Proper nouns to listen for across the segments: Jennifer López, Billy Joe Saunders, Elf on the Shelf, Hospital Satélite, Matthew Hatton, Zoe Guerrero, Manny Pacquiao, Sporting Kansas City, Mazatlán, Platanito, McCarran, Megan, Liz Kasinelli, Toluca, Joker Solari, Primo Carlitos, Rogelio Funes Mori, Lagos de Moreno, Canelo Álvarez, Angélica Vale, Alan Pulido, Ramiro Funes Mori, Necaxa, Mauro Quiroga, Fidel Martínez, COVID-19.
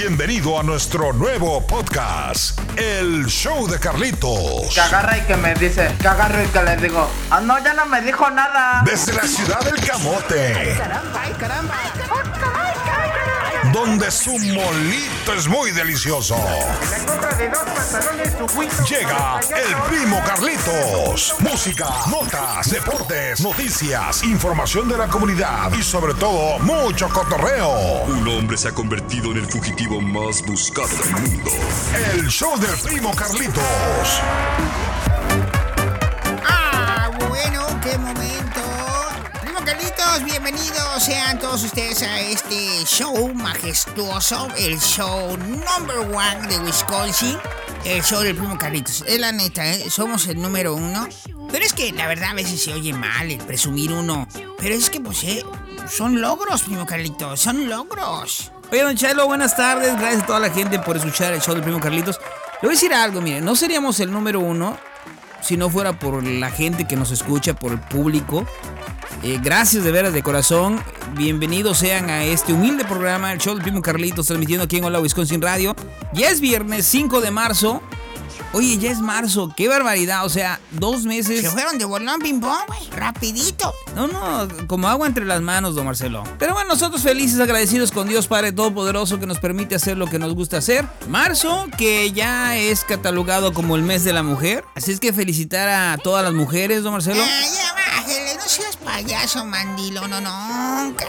bienvenido a nuestro nuevo podcast, El Show de Carlitos. Que agarra y que me dice, que agarro y que le digo, ah, no, ya no me dijo nada. Desde la ciudad del camote. Ay, caramba, ay, caramba. Ay, caramba. Donde su molito es muy delicioso. Llega el Primo Carlitos. Música, notas, deportes, noticias, información de la comunidad y sobre todo, mucho cotorreo. Un hombre se ha convertido en el fugitivo más buscado del mundo. El show del Primo Carlitos. Ah, bueno, qué momento. Carlitos, bienvenidos sean todos ustedes a este show majestuoso, el show #1 de Wisconsin, el show del Primo Carlitos. Es la neta, somos el #1, pero es que la verdad a veces se oye mal el presumir uno, pero es que pues son logros, Primo Carlitos, son logros. Oye, don Chelo, buenas tardes, gracias a toda la gente por escuchar el show del Primo Carlitos. Le voy a decir algo, mire, no seríamos el #1 si no fuera por la gente que nos escucha, por el público. Gracias de veras de corazón. Bienvenidos sean a este humilde programa, el show del Primo Carlitos, transmitiendo aquí en Hola Wisconsin Radio. Ya es viernes 5 de marzo. Oye, ya es marzo, qué barbaridad, o sea, 2 meses. Se fueron de bolón, ping pong, güey, rapidito. No, como agua entre las manos, don Marcelo. Pero bueno, nosotros felices, agradecidos con Dios Padre Todopoderoso que nos permite hacer lo que nos gusta hacer. Marzo, que ya es catalogado como el mes de la mujer. Así es que felicitar a todas las mujeres, don Marcelo. No seas payaso, mandilo, no, nunca.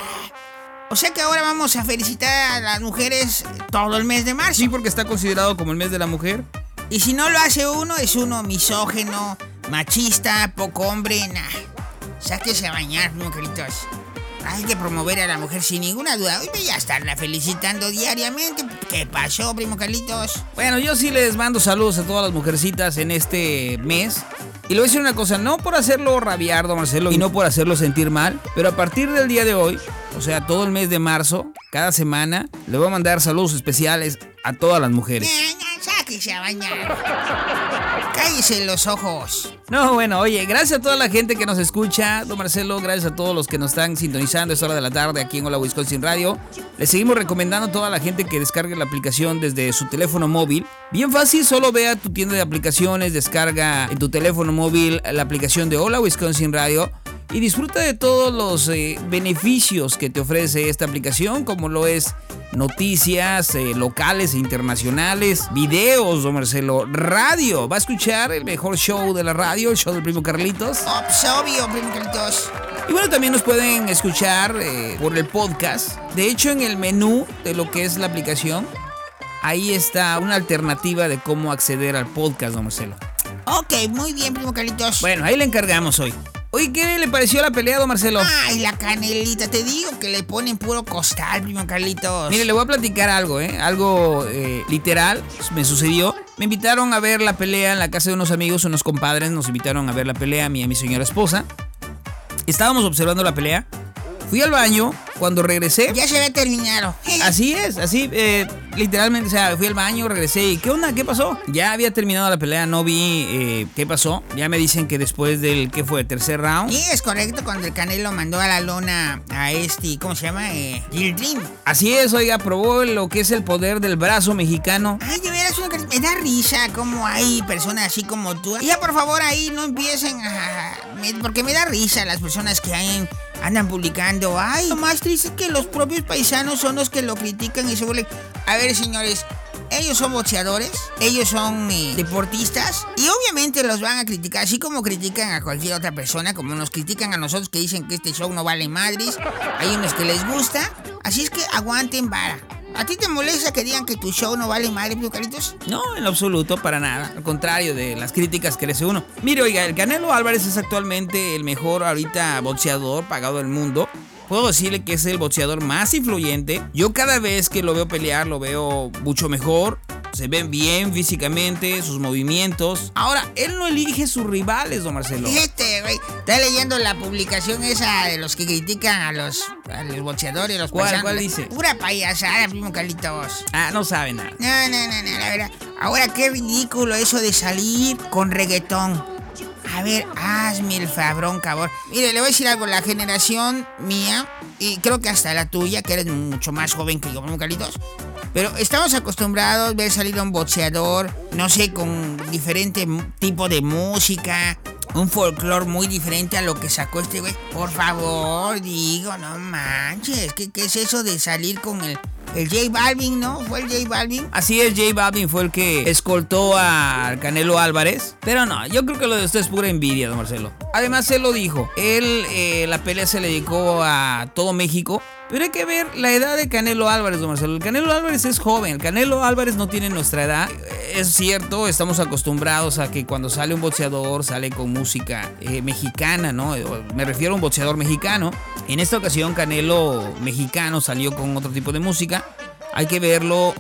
O sea que ahora vamos a felicitar a las mujeres todo el mes de marzo. Sí, porque está considerado como el mes de la mujer. Y si no lo hace uno, es uno misógino, machista, poco hombre, nah. Sáquese a bañar, mujercitos. Hay que promover a la mujer sin ninguna duda. Hoy voy a estarla felicitando diariamente. ¿Qué pasó, Primo Carlitos? Bueno, yo sí les mando saludos a todas las mujercitas en este mes. Y le voy a decir una cosa, no por hacerlo rabiar, don Marcelo, y no por hacerlo sentir mal, pero a partir del día de hoy, o sea, todo el mes de marzo, cada semana, le voy a mandar saludos especiales a todas las mujeres. Sáquese a bañar. Cállese los ojos. No, bueno, oye, gracias a toda la gente que nos escucha, don Marcelo, gracias a todos los que nos están sintonizando a esta hora de la tarde aquí en Hola Wisconsin Radio. Les seguimos recomendando a toda la gente que descargue la aplicación desde su teléfono móvil. Bien fácil, solo ve a tu tienda de aplicaciones, descarga en tu teléfono móvil la aplicación de Hola Wisconsin Radio y disfruta de todos los beneficios que te ofrece esta aplicación, como lo es noticias locales e internacionales, videos, don Marcelo, radio. Va a escuchar el mejor show de la radio, el show del Primo Carlitos. Obvio, Primo Carlitos. Y bueno, también nos pueden escuchar por el podcast. De hecho, en el menú de lo que es la aplicación, ahí está una alternativa de cómo acceder al podcast, don Marcelo. Ok, muy bien, Primo Carlitos. Bueno, ahí le encargamos hoy. Oye, ¿qué le pareció la pelea, don Marcelo? Ay, la Canelita, te digo que le ponen puro costal, Primo Carlitos. Mire, le voy a platicar algo, algo literal, me sucedió. Me invitaron a ver la pelea en la casa de unos amigos, unos compadres, nos invitaron a ver la pelea a mí y a mi señora esposa. Estábamos observando la pelea, fui al baño, cuando regresé... Ya se había terminado. Así es, así, literalmente, o sea, fui al baño, regresé y ¿qué onda? ¿Qué pasó? Ya había terminado la pelea, no vi qué pasó. Ya me dicen que después del, ¿qué fue? ¿Tercer round? Sí, es correcto, cuando el Canelo mandó a la lona a este, ¿cómo se llama? Gildrín. Así es, oiga, probó lo que es el poder del brazo mexicano. Ay, de veras, me da risa cómo hay personas así como tú. Ya, por favor, ahí no empiecen a... Porque me da risa las personas que andan publicando. Ay, lo más triste que los propios paisanos son los que lo critican y se burlan. A ver, señores, ellos son boxeadores, ellos son deportistas y obviamente los van a criticar, así como critican a cualquier otra persona, como nos critican a nosotros que dicen que este show no vale madres. Hay unos que les gusta, así es que aguanten vara. ¿A ti te molesta que digan que tu show no vale madre, Primo Carlitos? No, en lo absoluto, para nada. Al contrario de las críticas que hace uno. Mire, oiga, el Canelo Álvarez es actualmente el mejor ahorita boxeador pagado del mundo. Puedo decirle que es el boxeador más influyente. Yo cada vez que lo veo pelear, lo veo mucho mejor. Se ven bien físicamente, sus movimientos. Ahora, él no elige sus rivales, don Marcelo. Fíjate, güey. Está leyendo la publicación esa de los que critican a los boxeadores, los paisanos. ¿Cuál dice? Pura payasada, Primo Carlitos. Ah, no sabe nada. No, la verdad. Ahora, qué ridículo eso de salir con reggaetón. A ver, hazme el fabrón, cabrón. Mire, le voy a decir algo. La generación mía, y creo que hasta la tuya, que eres mucho más joven que yo, ¿no, Carlitos? Pero estamos acostumbrados a ver salir a un boxeador, no sé, con diferente tipo de música, un folclore muy diferente a lo que sacó este güey. Por favor, digo, no manches. ¿Qué es eso de salir con el J Balvin, no? ¿Fue el J Balvin? Así es, J Balvin fue el que escoltó a Canelo Álvarez. Pero no, yo creo que lo de usted es pura envidia, don Marcelo. Además, él lo dijo. Él, la pelea se le dedicó a todo México. Pero hay que ver la edad de Canelo Álvarez, don Marcelo. El Canelo Álvarez es joven. El Canelo Álvarez no tiene nuestra edad. Es cierto, estamos acostumbrados a que cuando sale un boxeador, sale con música mexicana, ¿no? Me refiero a un boxeador mexicano. En esta ocasión, Canelo mexicano salió con otro tipo de música. Hay que verlo,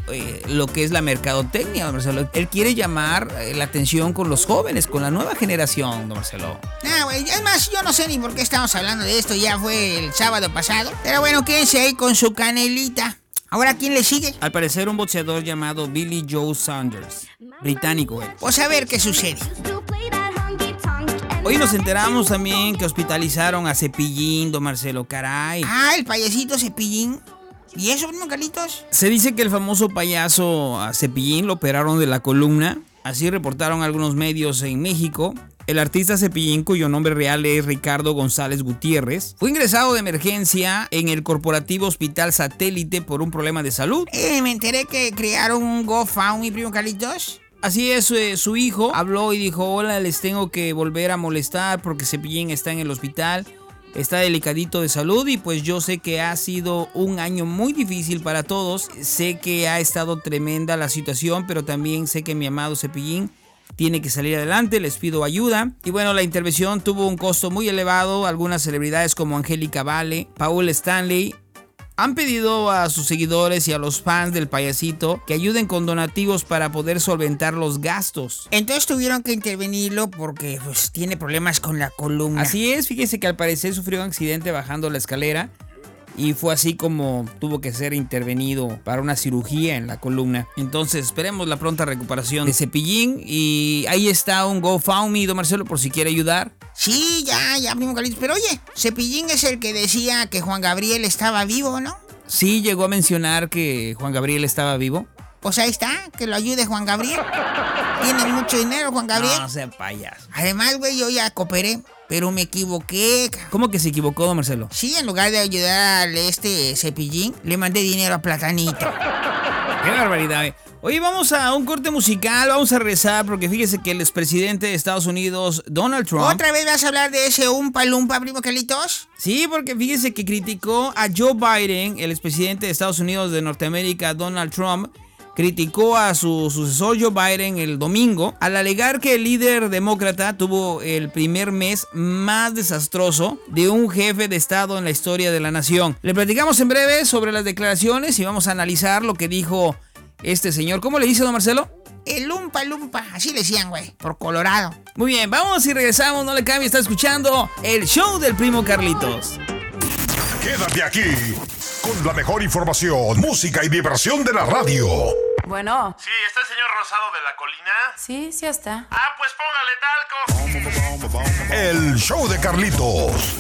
lo que es la mercadotecnia, don Marcelo. Él quiere llamar la atención con los jóvenes, con la nueva generación, don Marcelo. Ah, güey, es más, yo no sé ni por qué estamos hablando de esto, ya fue el sábado pasado. Pero bueno, quédense ahí con su Canelita. ¿Ahora quién le sigue? Al parecer un boxeador llamado Billy Joe Saunders, británico él. Pues a ver qué sucede. Hoy nos enteramos también que hospitalizaron a Cepillín, don Marcelo, caray. Ah, el payasito Cepillín. ¿Y eso, primo Carlitos? Se dice que el famoso payaso Cepillín lo operaron de la columna. Así reportaron algunos medios en México. El artista Cepillín, cuyo nombre real es Ricardo González Gutiérrez, fue ingresado de emergencia en el corporativo Hospital Satélite por un problema de salud. Me enteré que crearon un GoFundMe, primo Carlitos. Así es, su hijo habló y dijo: hola, les tengo que volver a molestar porque Cepillín está en el hospital. Está delicadito de salud y pues yo sé que ha sido un año muy difícil para todos. Sé que ha estado tremenda la situación, pero también sé que mi amado Cepillín tiene que salir adelante. Les pido ayuda. Y bueno, la intervención tuvo un costo muy elevado. Algunas celebridades como Angélica Vale, Paul Stanley han pedido a sus seguidores y a los fans del payasito que ayuden con donativos para poder solventar los gastos. Entonces tuvieron que intervenirlo porque pues tiene problemas con la columna. Así es, fíjese que al parecer sufrió un accidente bajando la escalera y fue así como tuvo que ser intervenido para una cirugía en la columna. Entonces esperemos la pronta recuperación de Cepillín y ahí está un GoFundMe, don Marcelo, por si quiere ayudar. Sí, ya, primo Carlitos. Pero oye, Cepillín es el que decía que Juan Gabriel estaba vivo, ¿no? Sí, llegó a mencionar que Juan Gabriel estaba vivo. Pues ahí está, que lo ayude Juan Gabriel. Tiene mucho dinero, Juan Gabriel. No sea payaso. Además, güey, yo ya cooperé, pero me equivoqué. ¿Cómo que se equivocó, don Marcelo? Sí, en lugar de ayudar a este Cepillín, le mandé dinero a Platanito. ¡Qué barbaridad, eh! Oye, vamos a un corte musical, vamos a rezar, porque fíjese que el expresidente de Estados Unidos, Donald Trump... ¿Otra vez vas a hablar de ese Umpa Lumpa, primo Carlitos? Sí, porque fíjese que criticó a Joe Biden, el expresidente de Estados Unidos de Norteamérica, Donald Trump, criticó a su sucesor Joe Biden el domingo, al alegar que el líder demócrata tuvo el primer mes más desastroso de un jefe de Estado en la historia de la nación. Le platicamos en breve sobre las declaraciones y vamos a analizar lo que dijo... Este señor, ¿cómo le dice, don Marcelo? El Umpa Lumpa, así le decían, güey, por Colorado. Muy bien, vamos y regresamos, no le cambie, está escuchando el show del primo Carlitos. Quédate aquí, con la mejor información, música y diversión de la radio. Bueno. Sí, ¿está el señor Rosado de la Colina? Sí, sí está. Ah, pues póngale talco. El show de Carlitos.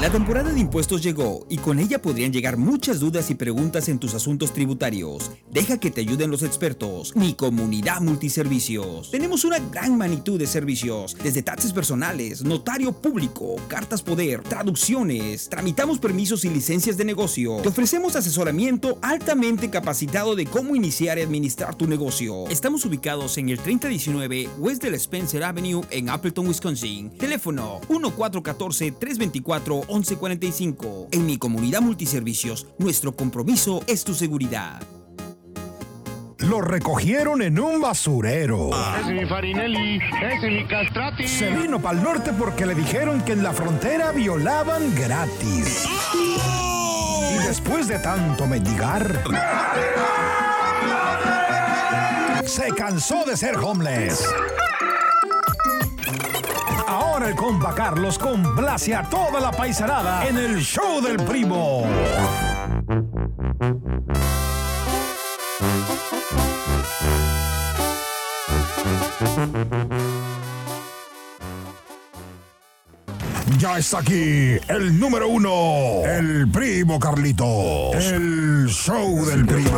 La temporada de impuestos llegó y con ella podrían llegar muchas dudas y preguntas en tus asuntos tributarios. Deja que te ayuden los expertos. Mi Comunidad Multiservicios. Tenemos una gran magnitud de servicios, desde taxes personales, notario público, cartas poder, traducciones. Tramitamos permisos y licencias de negocio. Te ofrecemos asesoramiento altamente capacitado de cómo iniciar y administrar tu negocio. Estamos ubicados en el 3019 West de la Spencer Avenue en Appleton, Wisconsin. Teléfono 1414-324-1145. En Mi Comunidad Multiservicios, nuestro compromiso es tu seguridad. Lo recogieron en un basurero. Es mi Farinelli, es mi castrati. Se vino para el norte porque le dijeron que en la frontera violaban gratis. ¡Oh! Y después de tanto mendigar, se cansó de ser homeless. Ahora el compa Carlos complace a toda la paisanada en el show del primo. ya está aquí el número uno, el Primo Carlitos, el show del Primo.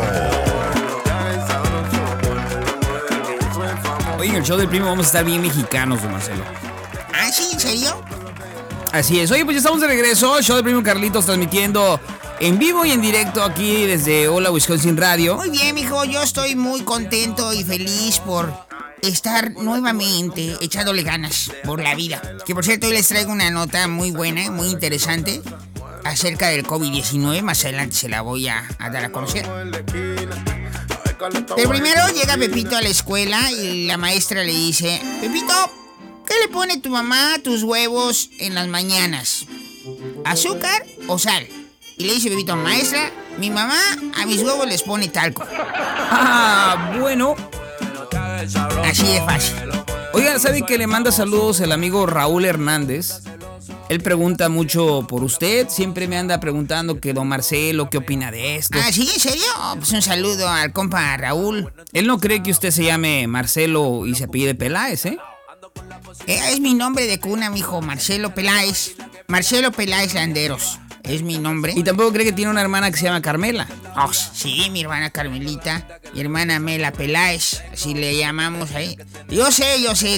Oye, en el show del Primo vamos a estar bien mexicanos, don Marcelo. ¿Ah, sí? ¿En serio? Así es. Oye, pues ya estamos de regreso, show del Primo Carlitos transmitiendo en vivo y en directo aquí desde Hola Wisconsin Radio. Muy bien, mijo, yo estoy muy contento y feliz por estar nuevamente echándole ganas por la vida. Que por cierto, hoy les traigo una nota muy buena, muy interesante, acerca del COVID-19. Más adelante se la voy a dar a conocer. Pero primero llega Pepito a la escuela y la maestra le dice: Pepito, ¿qué le pone tu mamá a tus huevos en las mañanas? ¿Azúcar o sal? Y le dice Pepito: maestra, mi mamá a mis huevos les pone talco. Ah, bueno. Así de fácil. Oigan, ¿saben que le manda saludos el amigo Raúl Hernández? Él pregunta mucho por usted, siempre me anda preguntando que don Marcelo, ¿qué opina de esto? ¿Ah, sí? ¿En serio? Pues un saludo al compa Raúl. Él no cree que usted se llame Marcelo y se apellide Peláez, ¿eh? Es mi nombre de cuna, mijo, Marcelo Peláez. Marcelo Peláez Landeros es mi nombre. Y tampoco cree que tiene una hermana que se llama Carmela. Oh, sí, mi hermana Carmelita, mi hermana Mela Peláez, así le llamamos ahí. Yo sé,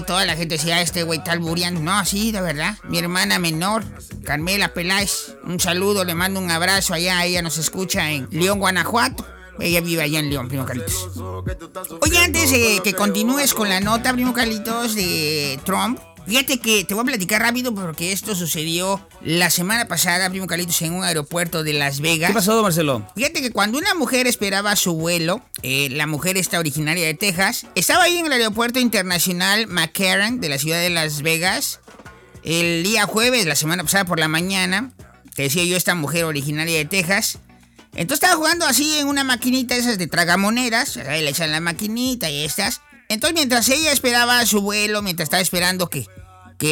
toda la gente decía, este güey tal buriando. No, sí, de verdad. Mi hermana menor, Carmela Peláez, un saludo, le mando un abrazo allá. Ella nos escucha en León, Guanajuato. Ella vive allá en León, Primo Carlitos. Oye, antes que continúes con la nota, Primo Carlitos, de Trump, fíjate que te voy a platicar rápido porque esto sucedió la semana pasada, Primo Carlitos, en un aeropuerto de Las Vegas. ¿Qué pasó, Marcelo? Fíjate que cuando una mujer esperaba su vuelo, la mujer está originaria de Texas, estaba ahí en el aeropuerto internacional McCarran de la ciudad de Las Vegas el día jueves, la semana pasada por la mañana, te decía yo, esta mujer originaria de Texas. Entonces estaba jugando así en una maquinita esas de tragamoneras, ahí le echan la maquinita y estas. Entonces mientras ella esperaba su vuelo, mientras estaba esperando que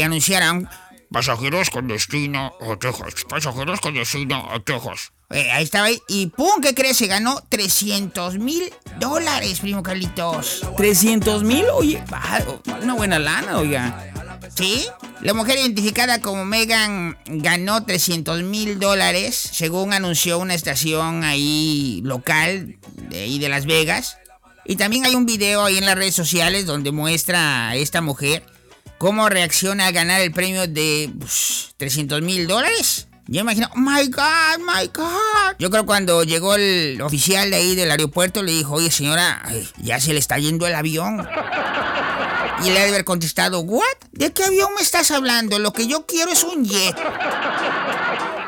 anunciaran pasajeros con destino a Texas, pasajeros con destino a Texas. Ahí estaba, y pum, ¿qué crees? Se ganó $300,000, Primo Carlitos. ¿$300,000? Oye, una buena lana, oiga. ¿Sí? La mujer identificada como Megan ganó $300,000, según anunció una estación ahí local, de ahí de Las Vegas. Y también hay un video ahí en las redes sociales donde muestra a esta mujer cómo reacciona al ganar el premio de $300,000. Yo imagino, oh my God, my God. Yo creo cuando llegó el oficial de ahí del aeropuerto le dijo: oye señora, ya se le está yendo el avión. Y le ha de haber contestado: ¿what? ¿De qué avión me estás hablando? Lo que yo quiero es un jet.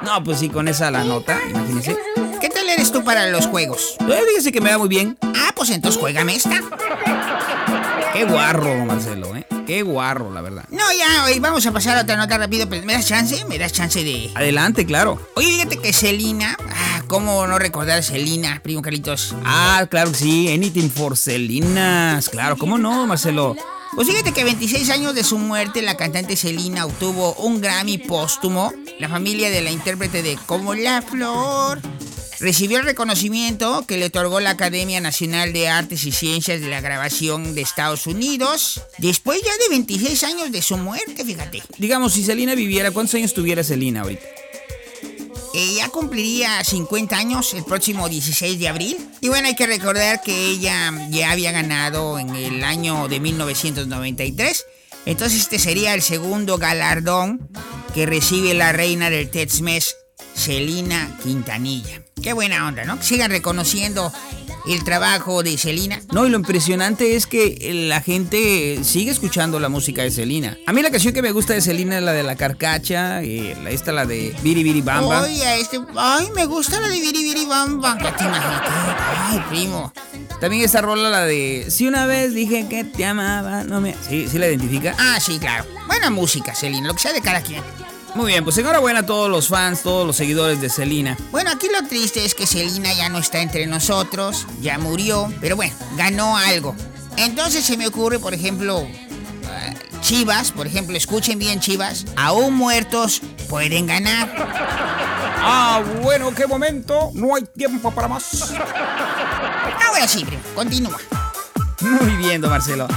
No, pues sí, con esa la nota, imagínense. ¿Qué tal eres tú para los juegos? Fíjese que me va muy bien. Ah, pues entonces juégame esta. Qué guarro, Marcelo, ¿eh? Qué guarro, la verdad. No, ya, hoy vamos a pasar a otra nota rápido. ¿Me das chance? ¿Me das chance de...? Adelante, claro. Oye, fíjate que Selena... Ah, ¿cómo no recordar a Selena, Primo Carlitos? Ah, claro que sí. Anything for Selena. Claro, ¿cómo no, Marcelo? Pues fíjate que a 26 años de su muerte, la cantante Selena obtuvo un Grammy póstumo. La familia de la intérprete de Como la Flor recibió el reconocimiento que le otorgó la Academia Nacional de Artes y Ciencias de la Grabación de Estados Unidos, después ya de 26 años de su muerte, fíjate. Digamos, si Selena viviera, ¿cuántos años tuviera Selena ahorita? Ella cumpliría 50 años el próximo 16 de abril. Y bueno, hay que recordar que ella ya había ganado en el año de 1993. Entonces este sería el segundo galardón que recibe la reina del Tex-Mex, Selena Quintanilla. Qué buena onda, ¿no? Que sigan reconociendo el trabajo de Selena. No, y lo impresionante es que la gente sigue escuchando la música de Selena. A mí la canción que me gusta de Selena es la de La Carcacha, y esta la de Biri Biri Bamba. Oye, ay, me gusta la de Biri Biri Bamba. ¿Qué te imaginas? Ay, primo. También esta rola, la de Si una vez dije que te amaba, no me... ¿Sí, sí la identifica? Ah, sí, claro. Buena música, Selena, lo que sea de cada quien. Muy bien, pues enhorabuena a todos los fans, todos los seguidores de Selena. Bueno, aquí lo triste es que Selena ya no está entre nosotros, ya murió, pero bueno, ganó algo. Entonces se me ocurre, por ejemplo, Chivas, por ejemplo, escuchen bien, Chivas, aún muertos pueden ganar. Ah, bueno, qué momento, no hay tiempo para más. Ahora sí, primo, continúa. Muy bien, don Marcelo.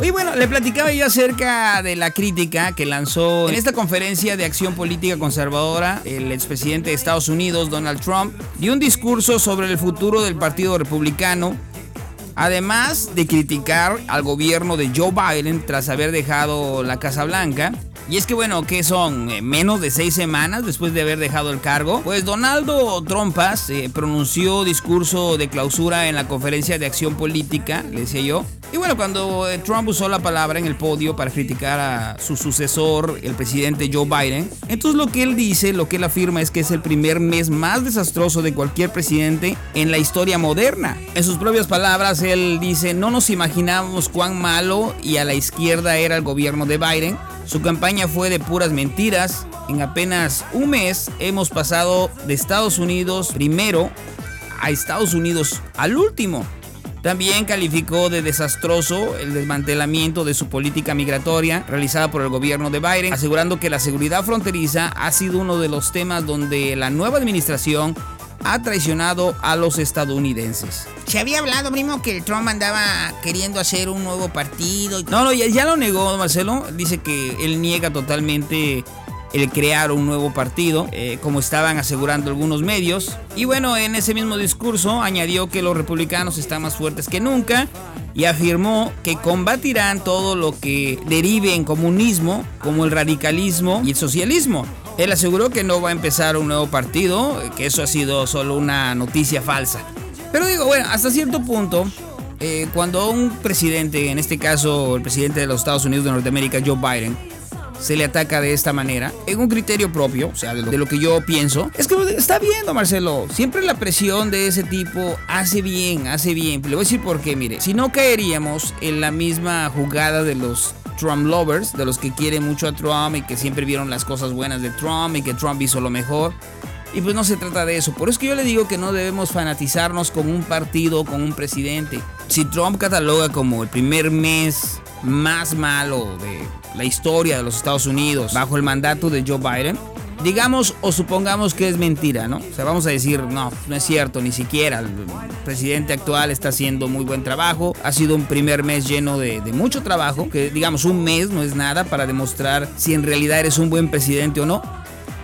Oye, bueno, le platicaba yo acerca de la crítica que lanzó en esta conferencia de acción política conservadora el expresidente de Estados Unidos, Donald Trump, dio un discurso sobre el futuro del Partido Republicano, además de criticar al gobierno de Joe Biden tras haber dejado la Casa Blanca. Y es que bueno, ¿qué son? Menos de 6 semanas después de haber dejado el cargo. Pues Donaldo Trumpas pronunció discurso de clausura en la conferencia de acción política, le decía yo. Y bueno, cuando Trump usó la palabra en el podio para criticar a su sucesor, el presidente Joe Biden, entonces lo que él dice, lo que él afirma es que es el primer mes más desastroso de cualquier presidente en la historia moderna. En sus propias palabras, él dice: no nos imaginábamos cuán malo y a la izquierda era el gobierno de Biden. Su campaña fue de puras mentiras. En apenas un mes hemos pasado de Estados Unidos primero a Estados Unidos al último. También calificó de desastroso el desmantelamiento de su política migratoria realizada por el gobierno de Biden, asegurando que la seguridad fronteriza ha sido uno de los temas donde la nueva administración ha traicionado a los estadounidenses. Se había hablado, primo, que el Trump andaba queriendo hacer un nuevo partido. No, ya lo negó, Marcelo. Dice que él niega totalmente el crear un nuevo partido, como estaban asegurando algunos medios. Y bueno, en ese mismo discurso añadió que los republicanos están más fuertes que nunca y afirmó que combatirán todo lo que derive en comunismo, como el radicalismo y el socialismo. Él aseguró que no va a empezar un nuevo partido, que eso ha sido solo una noticia falsa. Pero digo, bueno, hasta cierto punto, cuando un presidente, en este caso el presidente de los Estados Unidos de Norteamérica, Joe Biden, se le ataca de esta manera, en un criterio propio, o sea, de lo que yo pienso, es que está viendo, Marcelo, siempre la presión de ese tipo hace bien. Le voy a decir por qué, mire, si no caeríamos en la misma jugada de los Trump lovers, de los que quieren mucho a Trump y que siempre vieron las cosas buenas de Trump y que Trump hizo lo mejor. Y pues no se trata de eso. Por eso es que yo le digo que no debemos fanatizarnos con un partido, con un presidente. Si Trump cataloga como el primer mes más malo de la historia de los Estados Unidos bajo el mandato de Joe Biden, digamos o supongamos que es mentira, ¿no? O sea, vamos a decir, no es cierto, ni siquiera. El presidente actual está haciendo muy buen trabajo. Ha sido un primer mes lleno de mucho trabajo, que digamos un mes no es nada para demostrar si en realidad eres un buen presidente o no.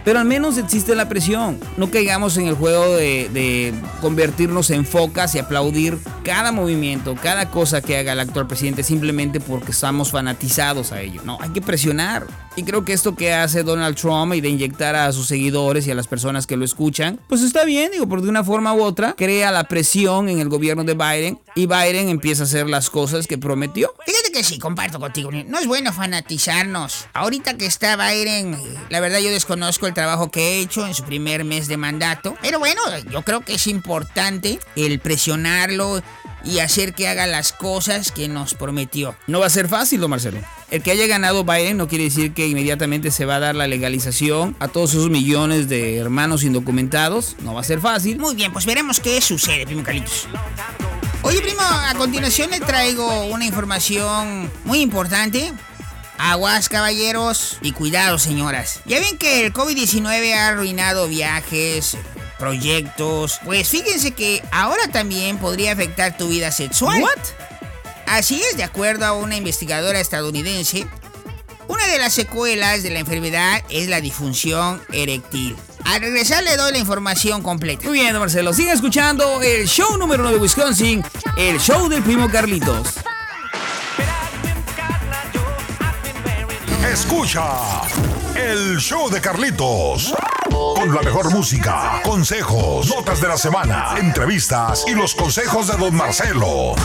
Pero al menos existe la presión. No caigamos en el juego de convertirnos en focas y aplaudir cada movimiento, cada cosa que haga el actual presidente simplemente porque estamos fanatizados a ello. No, hay que presionar. Y creo que esto que hace Donald Trump y de inyectar a sus seguidores y a las personas que lo escuchan, pues está bien, digo, porque de una forma u otra crea la presión en el gobierno de Biden y Biden empieza a hacer las cosas que prometió. Fíjate que sí, comparto contigo. No es bueno fanatizarnos. Ahorita que está Biden, la verdad yo desconozco el trabajo que he hecho en su primer mes de mandato, pero bueno, yo creo que es importante el presionarlo y hacer que haga las cosas que nos prometió. No va a ser fácil, don Marcelo. El que haya ganado Biden no quiere decir que inmediatamente se va a dar la legalización a todos esos millones de hermanos indocumentados. No va a ser fácil. Muy bien, pues veremos qué sucede, primo Carlitos. Oye, primo, a continuación le traigo una información muy importante. Aguas, caballeros, y cuidado, señoras. Ya ven que el COVID-19 ha arruinado viajes, proyectos. Pues fíjense que ahora también podría afectar tu vida sexual. ¿What? Así es, de acuerdo a una investigadora estadounidense, una de las secuelas de la enfermedad es la disfunción eréctil. Al regresar le doy la información completa. Muy bien, Marcelo, sigue escuchando el show número 9 de Wisconsin, el show del primo Carlitos. Escucha el show de Carlitos, con la mejor música, consejos, notas de la semana, entrevistas y los consejos de Don Marcelo.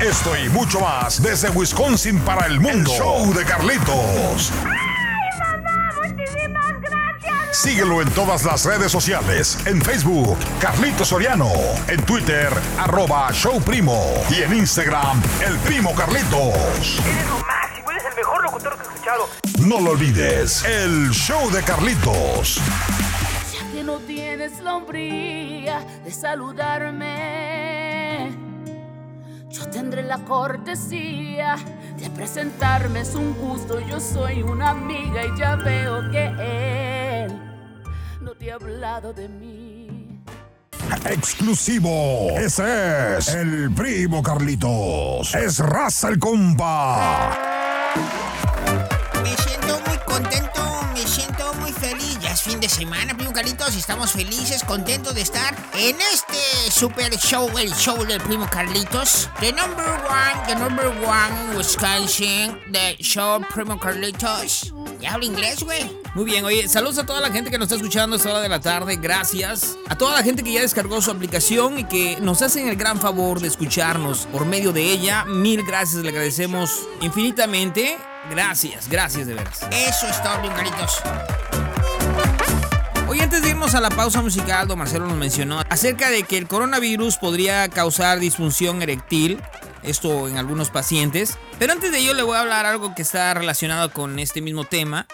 Esto y mucho más desde Wisconsin para el mundo. El show de Carlitos. Síguelo en todas las redes sociales. En Facebook, Carlitos Soriano. En Twitter, @showprimo. Y en Instagram, El Primo Carlitos. Eres lo máximo, eres el mejor locutor que he escuchado. No lo olvides, El Show de Carlitos. Ya que no tienes la hombría de saludarme, yo tendré la cortesía de presentarme. Es un gusto, yo soy una amiga y ya veo que él no te ha hablado de mí. exclusivo. Ese es el primo Carlitos. Es raza el compa. Me siento muy contento, me siento muy feliz. Ya es fin de semana, primo Carlitos. Estamos felices, contentos de estar en este super show, el show del primo Carlitos. The number one, Wisconsin, the show primo Carlitos. Ya hablo inglés, güey. Muy bien, oye, saludos a toda la gente que nos está escuchando a esta hora de la tarde, gracias. A toda la gente que ya descargó su aplicación y que nos hacen el gran favor de escucharnos por medio de ella. Mil gracias, le agradecemos infinitamente. Gracias, gracias de veras. Eso es todo, bien caritos. Hoy antes de irnos a la pausa musical, don Marcelo nos mencionó acerca de que el coronavirus podría causar disfunción eréctil, esto en algunos pacientes. Pero antes de ello le voy a hablar algo que está relacionado con este mismo tema.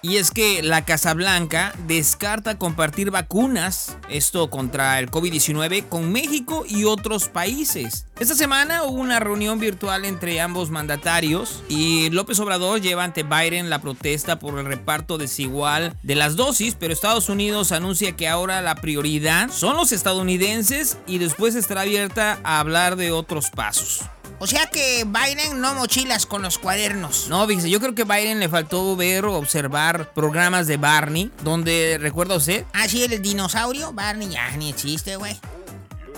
Y es que la Casa Blanca descarta compartir vacunas, esto contra el COVID-19, con México y otros países. Esta semana hubo una reunión virtual entre ambos mandatarios y López Obrador lleva ante Biden la protesta por el reparto desigual de las dosis, pero Estados Unidos anuncia que ahora la prioridad son los estadounidenses y después estará abierta a hablar de otros pasos. O sea que Biden no mochilas con los cuadernos. No, fíjese, yo creo que Biden le faltó ver o observar programas de Barney, donde, ¿recuerda usted? Ah, sí, el dinosaurio, Barney, ya ni existe, güey.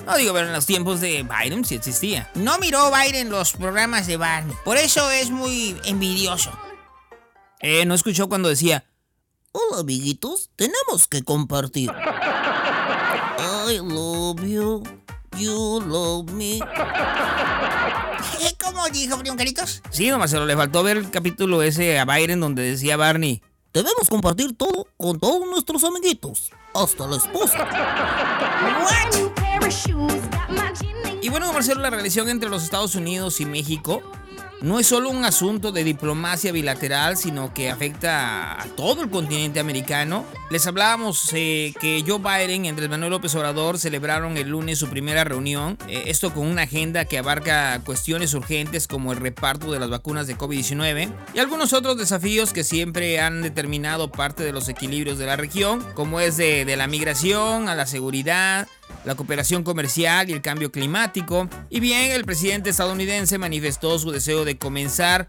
No digo, pero en los tiempos de Biden sí existía. No miró Biden los programas de Barney, por eso es muy envidioso. No escuchó cuando decía, hola, amiguitos, tenemos que compartir. I love you, you love me. ¿Cómo dijo Primo Carlitos? Sí, don Marcelo, le faltó ver el capítulo ese a Biden donde decía Barney, debemos compartir todo con todos nuestros amiguitos, hasta la esposa. Y bueno, don Marcelo, la relación entre los Estados Unidos y México no es solo un asunto de diplomacia bilateral, sino que afecta a todo el continente americano. Les hablábamos que Joe Biden y Andrés Manuel López Obrador celebraron el lunes su primera reunión. Esto con una agenda que abarca cuestiones urgentes como el reparto de las vacunas de COVID-19 y algunos otros desafíos que siempre han determinado parte de los equilibrios de la región, como es de la migración a la seguridad, la cooperación comercial y el cambio climático. Y bien, el presidente estadounidense manifestó su deseo de comenzar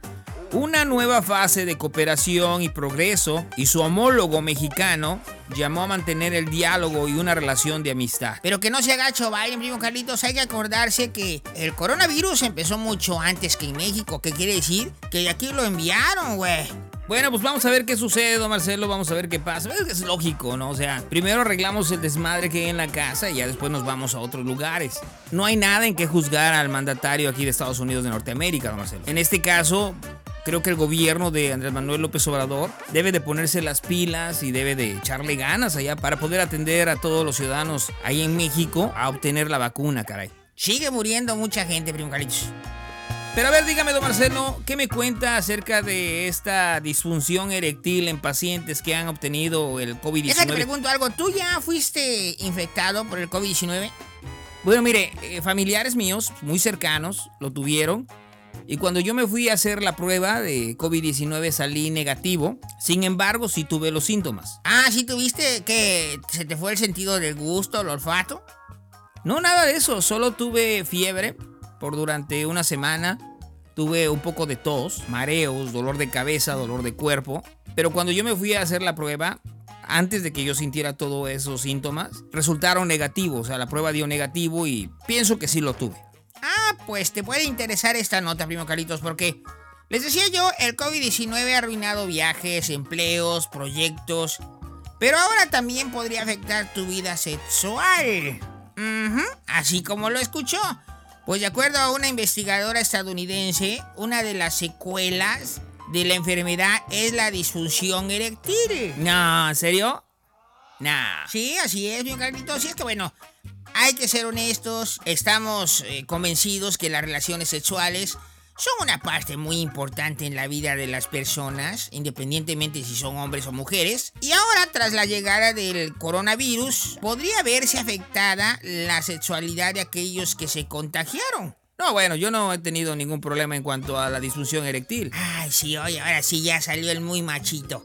una nueva fase de cooperación y progreso, y su homólogo mexicano llamó a mantener el diálogo y una relación de amistad. Pero que no se agacho, Biden, primo Carlitos, hay que acordarse que el coronavirus empezó mucho antes que en México, ¿qué quiere decir? Que aquí lo enviaron, güey. Bueno, pues vamos a ver qué sucede, don Marcelo, vamos a ver qué pasa. Es lógico, ¿no? O sea, primero arreglamos el desmadre que hay en la casa y ya después nos vamos a otros lugares. No hay nada en qué juzgar al mandatario aquí de Estados Unidos de Norteamérica, don Marcelo. En este caso, creo que el gobierno de Andrés Manuel López Obrador debe de ponerse las pilas y debe de echarle ganas allá para poder atender a todos los ciudadanos ahí en México a obtener la vacuna, caray. Sigue muriendo mucha gente, primo Carlitos. Pero a ver, dígame, don Marcelo, ¿qué me cuenta acerca de esta disfunción eréctil en pacientes que han obtenido el COVID-19? Déjate, pregunto algo. ¿Tú ya fuiste infectado por el COVID-19? Bueno, mire, familiares míos, muy cercanos, lo tuvieron. Y cuando yo me fui a hacer la prueba de COVID-19 salí negativo. Sin embargo, sí tuve los síntomas. Ah, ¿sí tuviste que se te fue el sentido del gusto, el olfato? No, nada de eso. Solo tuve fiebre. Por durante una semana tuve un poco de tos, mareos, dolor de cabeza, dolor de cuerpo. Pero cuando yo me fui a hacer la prueba, antes de que yo sintiera todos esos síntomas, resultaron negativos. O sea, la prueba dio negativo y pienso que sí lo tuve. Ah, pues te puede interesar esta nota, primo Carlitos, porque les decía yo, el COVID-19 ha arruinado viajes, empleos, proyectos. Pero ahora también podría afectar tu vida sexual. Así como lo escuchó. Pues de acuerdo a una investigadora estadounidense, una de las secuelas de la enfermedad es la disfunción eréctil. No, ¿en serio? No. Sí, así es, mi Carlito. Así es que, bueno, hay que ser honestos. Estamos convencidos que las relaciones sexuales son una parte muy importante en la vida de las personas, independientemente si son hombres o mujeres. Y ahora, tras la llegada del coronavirus, podría verse afectada la sexualidad de aquellos que se contagiaron. No, bueno, yo no he tenido ningún problema en cuanto a la disfunción eréctil. Ay, sí, oye, ahora sí ya salió el muy machito.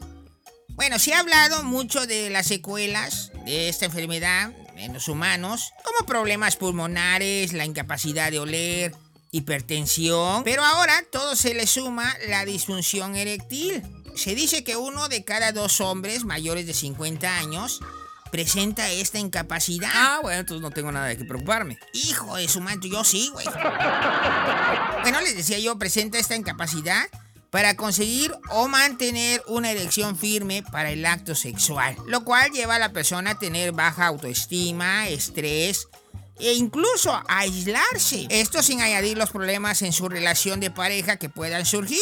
Bueno, se ha hablado mucho de las secuelas de esta enfermedad, en los humanos, como problemas pulmonares, la incapacidad de oler, hipertensión, pero ahora todo se le suma la disfunción eréctil. Se dice que uno de cada 2 hombres mayores de 50 años presenta esta incapacidad. Ah, bueno, entonces no tengo nada de qué preocuparme. Hijo de su madre, yo sí, güey. Bueno, les decía yo, presenta esta incapacidad para conseguir o mantener una erección firme para el acto sexual, lo cual lleva a la persona a tener baja autoestima, estrés e incluso a aislarse. Esto sin añadir los problemas en su relación de pareja que puedan surgir.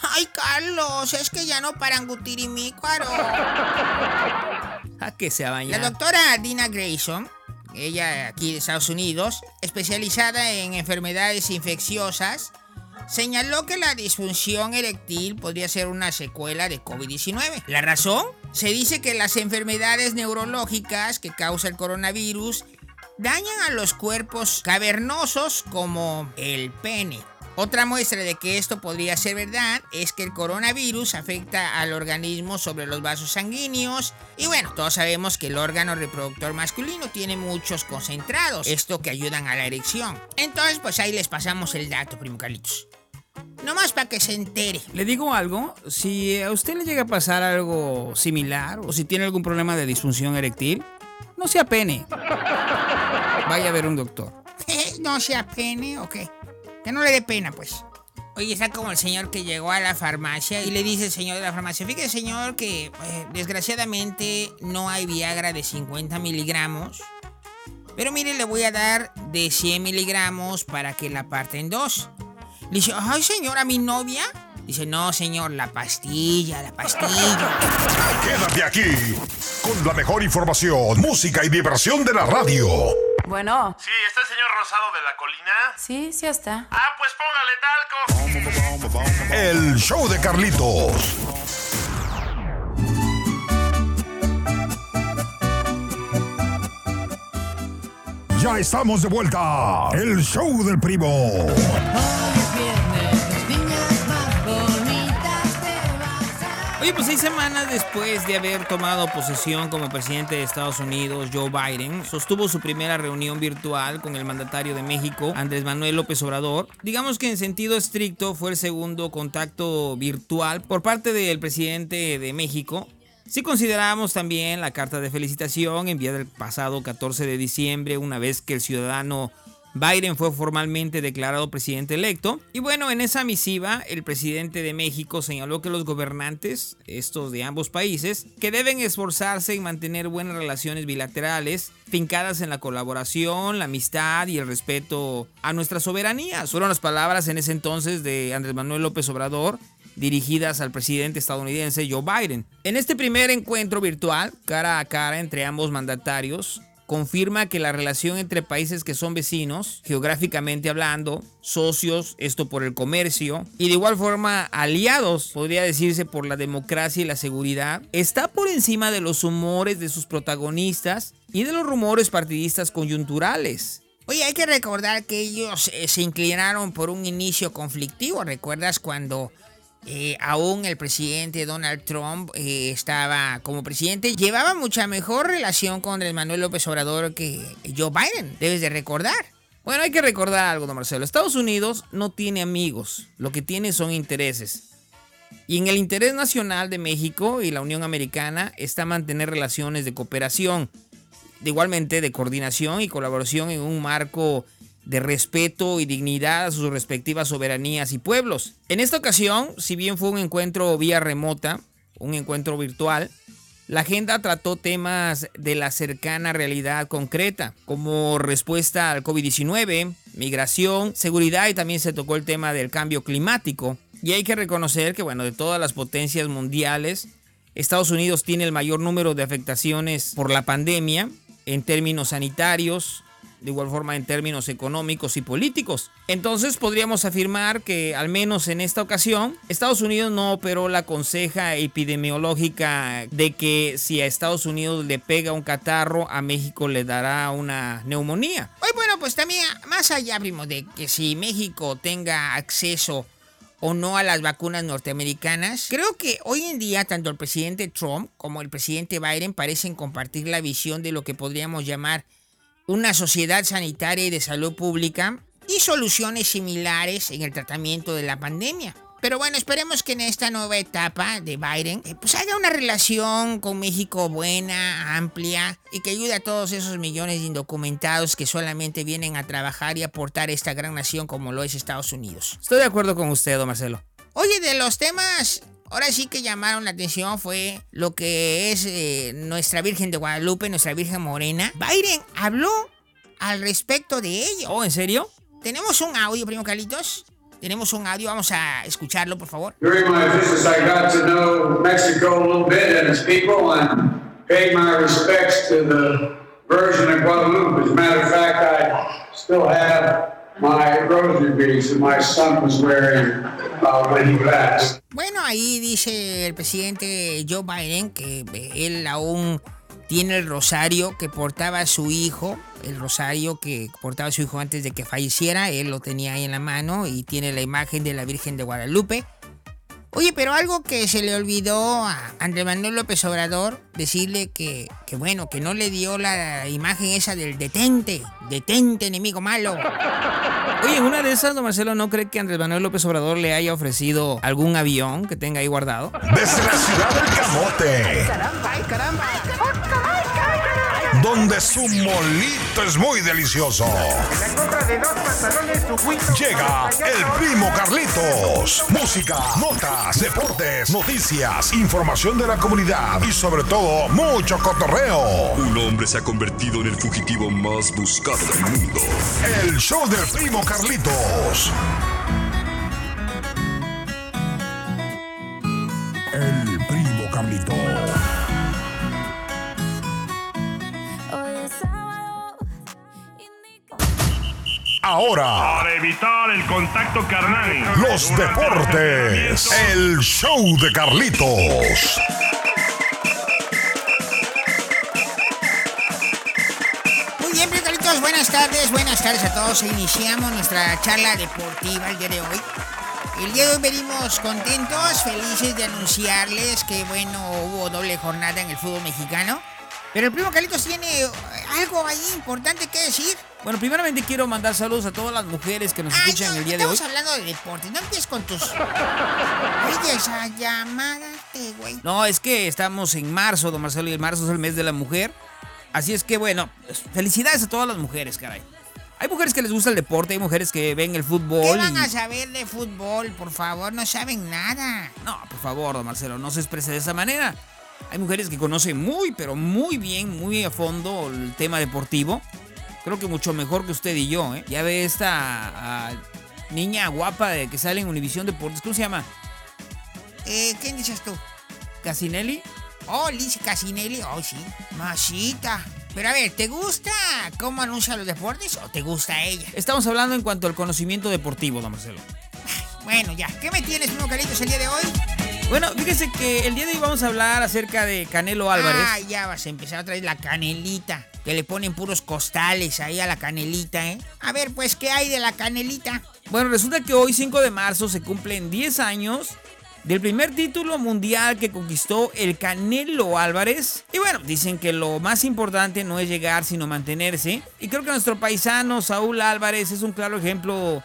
¡Ay, Carlos! Es que ya no paran gutirimícuaro. ¿A qué se baña? La doctora Dina Grayson, ella aquí de Estados Unidos, especializada en enfermedades infecciosas, señaló que la disfunción eréctil podría ser una secuela de COVID-19. ¿La razón? Se dice que las enfermedades neurológicas que causa el coronavirus dañan a los cuerpos cavernosos como el pene. Otra muestra de que esto podría ser verdad es que el coronavirus afecta al organismo sobre los vasos sanguíneos. Y bueno, todos sabemos que el órgano reproductor masculino tiene muchos concentrados, esto que ayudan a la erección. Entonces, pues ahí les pasamos el dato, primo Carlitos. Nomás para que se entere. ¿Le digo algo? Si a usted le llega a pasar algo similar o si tiene algún problema de disfunción eréctil, no se apene. Vaya a ver un doctor. No se apene, ok. Que no le dé pena, pues. Oye, está como el señor que llegó a la farmacia y le dice el señor de la farmacia: fíjese, señor, que desgraciadamente no hay Viagra de 50 miligramos. Pero mire, le voy a dar de 100 miligramos para que la parte en 2. Le dice: ay, señora, ¿mi novia? Dice: no, señor, la pastilla. Quédate aquí con la mejor información, música y diversión de la radio. Bueno. Sí, ¿está el señor Rosado de la Colina? Sí, sí está. Ah, pues póngale talco. El show de Carlitos. Ya estamos de vuelta. El show del primo. Hoy es viernes, las niñas más bonitas te vas a... Oye, pues 6 semanas después de haber tomado posesión como presidente de Estados Unidos, Joe Biden sostuvo su primera reunión virtual con el mandatario de México, Andrés Manuel López Obrador. Digamos que en sentido estricto fue el segundo contacto virtual por parte del presidente de México. Si consideramos también la carta de felicitación enviada el pasado 14 de diciembre, una vez que el ciudadano Biden fue formalmente declarado presidente electo. Y bueno, en esa misiva, el presidente de México señaló que los gobernantes, estos de ambos países, que deben esforzarse en mantener buenas relaciones bilaterales, fincadas en la colaboración, la amistad y el respeto a nuestra soberanía. Fueron las palabras en ese entonces de Andrés Manuel López Obrador, dirigidas al presidente estadounidense Joe Biden. En este primer encuentro virtual, cara a cara entre ambos mandatarios, confirma que la relación entre países que son vecinos, geográficamente hablando, socios, esto por el comercio, y de igual forma aliados, podría decirse por la democracia y la seguridad, está por encima de los humores de sus protagonistas y de los rumores partidistas coyunturales. Oye, hay que recordar que ellos se inclinaron por un inicio conflictivo. ¿Recuerdas cuando aún el presidente Donald Trump estaba como presidente? Llevaba mucha mejor relación con Andrés Manuel López Obrador que Joe Biden, debes de recordar. Bueno, hay que recordar algo, don Marcelo. Estados Unidos no tiene amigos, lo que tiene son intereses. Y en el interés nacional de México y la Unión Americana está mantener relaciones de cooperación, de igualmente de coordinación y colaboración en un marco de respeto y dignidad a sus respectivas soberanías y pueblos. En esta ocasión, si bien fue un encuentro vía remota, un encuentro virtual, la agenda trató temas de la cercana realidad concreta, como respuesta al COVID-19, migración, seguridad, y también se tocó el tema del cambio climático. Y hay que reconocer que, bueno, de todas las potencias mundiales, Estados Unidos tiene el mayor número de afectaciones por la pandemia en términos sanitarios, de igual forma en términos económicos y políticos. Entonces podríamos afirmar que, al menos en esta ocasión, Estados Unidos no operó la conseja epidemiológica de que si a Estados Unidos le pega un catarro, a México le dará una neumonía. Hoy, bueno, pues también más allá, primo, de que si México tenga acceso o no a las vacunas norteamericanas. Creo que hoy en día tanto el presidente Trump como el presidente Biden parecen compartir la visión de lo que podríamos llamar una sociedad sanitaria y de salud pública y soluciones similares en el tratamiento de la pandemia. Pero bueno, esperemos que en esta nueva etapa de Biden, pues haya una relación con México buena, amplia y que ayude a todos esos millones de indocumentados que solamente vienen a trabajar y aportar a esta gran nación como lo es Estados Unidos. Estoy de acuerdo con usted, don Marcelo. Oye, de los temas, ahora sí que llamaron la atención fue lo que es nuestra Virgen de Guadalupe, nuestra Virgen Morena. Biden habló al respecto de ello. Oh, ¿en serio? Tenemos un audio, primo Carlitos. Tenemos un audio, vamos a escucharlo, por favor. During my visits, I got to know Mexico a little bit and its people, and paid my respects to the Virgin of Guadalupe. As a matter of fact, I still have my rosary beads that my son was wearing when he passed. Bueno, ahí dice el presidente Joe Biden que él aún tiene el rosario que portaba su hijo, el rosario que portaba su hijo antes de que falleciera. Él lo tenía ahí en la mano y tiene la imagen de la Virgen de Guadalupe. Oye, pero algo que se le olvidó a Andrés Manuel López Obrador, decirle que bueno, que no le dio la imagen esa del detente enemigo malo. Oye, en una de esas, don Marcelo, ¿no cree que Andrés Manuel López Obrador le haya ofrecido algún avión que tenga ahí guardado? Desde la ciudad del camote. ¡Ay, caramba, ay, caramba! Ay, caramba. Donde su molito es muy delicioso. Llega el primo Carlitos. Música, notas, deportes, noticias, información de la comunidad y sobre todo mucho cotorreo. Un hombre se ha convertido en el fugitivo más buscado del mundo. El show del primo Carlitos. El primo Carlitos. Ahora, para evitar el contacto carnal, los deportes, el show de Carlitos. Muy bien, Carlitos, buenas tardes a todos. Iniciamos nuestra charla deportiva el día de hoy. El día de hoy venimos contentos, felices de anunciarles que, bueno, hubo doble jornada en el fútbol mexicano. Pero el primo Carlitos tiene algo ahí importante que decir. Bueno, primeramente quiero mandar saludos a todas las mujeres que nos escuchan el día de hoy. Estamos hablando de deportes, no empieces con tus... Oye, esa llamada, güey. No, es que estamos en marzo, don Marcelo, y el marzo es el mes de la mujer. Así es que, bueno, felicidades a todas las mujeres, caray. Hay mujeres que les gusta el deporte, hay mujeres que ven el fútbol. ¿Qué van a saber de fútbol? Por favor, no saben nada. No, por favor, don Marcelo, no se exprese de esa manera. Hay mujeres que conocen muy, pero muy bien, muy a fondo el tema deportivo. Creo que mucho mejor que usted y yo, ¿eh? Ya ve esta niña guapa de que sale en Univisión Deportes. ¿Cómo se llama? ¿Quién dices tú? ¿Kasinelli? Oh, Liz Kasinelli. Oh, sí. Masita. Pero a ver, ¿te gusta cómo anuncia los deportes o te gusta ella? Estamos hablando en cuanto al conocimiento deportivo, don Marcelo. Bueno, ya. ¿Qué me tienes, primo Carlitos, el día de hoy? Bueno, fíjese que el día de hoy vamos a hablar acerca de Canelo Álvarez. Ah, ya vas a empezar otra vez la canelita, que le ponen puros costales ahí a la canelita, ¿eh? A ver, pues, ¿qué hay de la canelita? Bueno, resulta que hoy, 5 de marzo, se cumplen 10 años del primer título mundial que conquistó el Canelo Álvarez. Y bueno, dicen que lo más importante no es llegar, sino mantenerse. Y creo que nuestro paisano Saúl Álvarez es un claro ejemplo...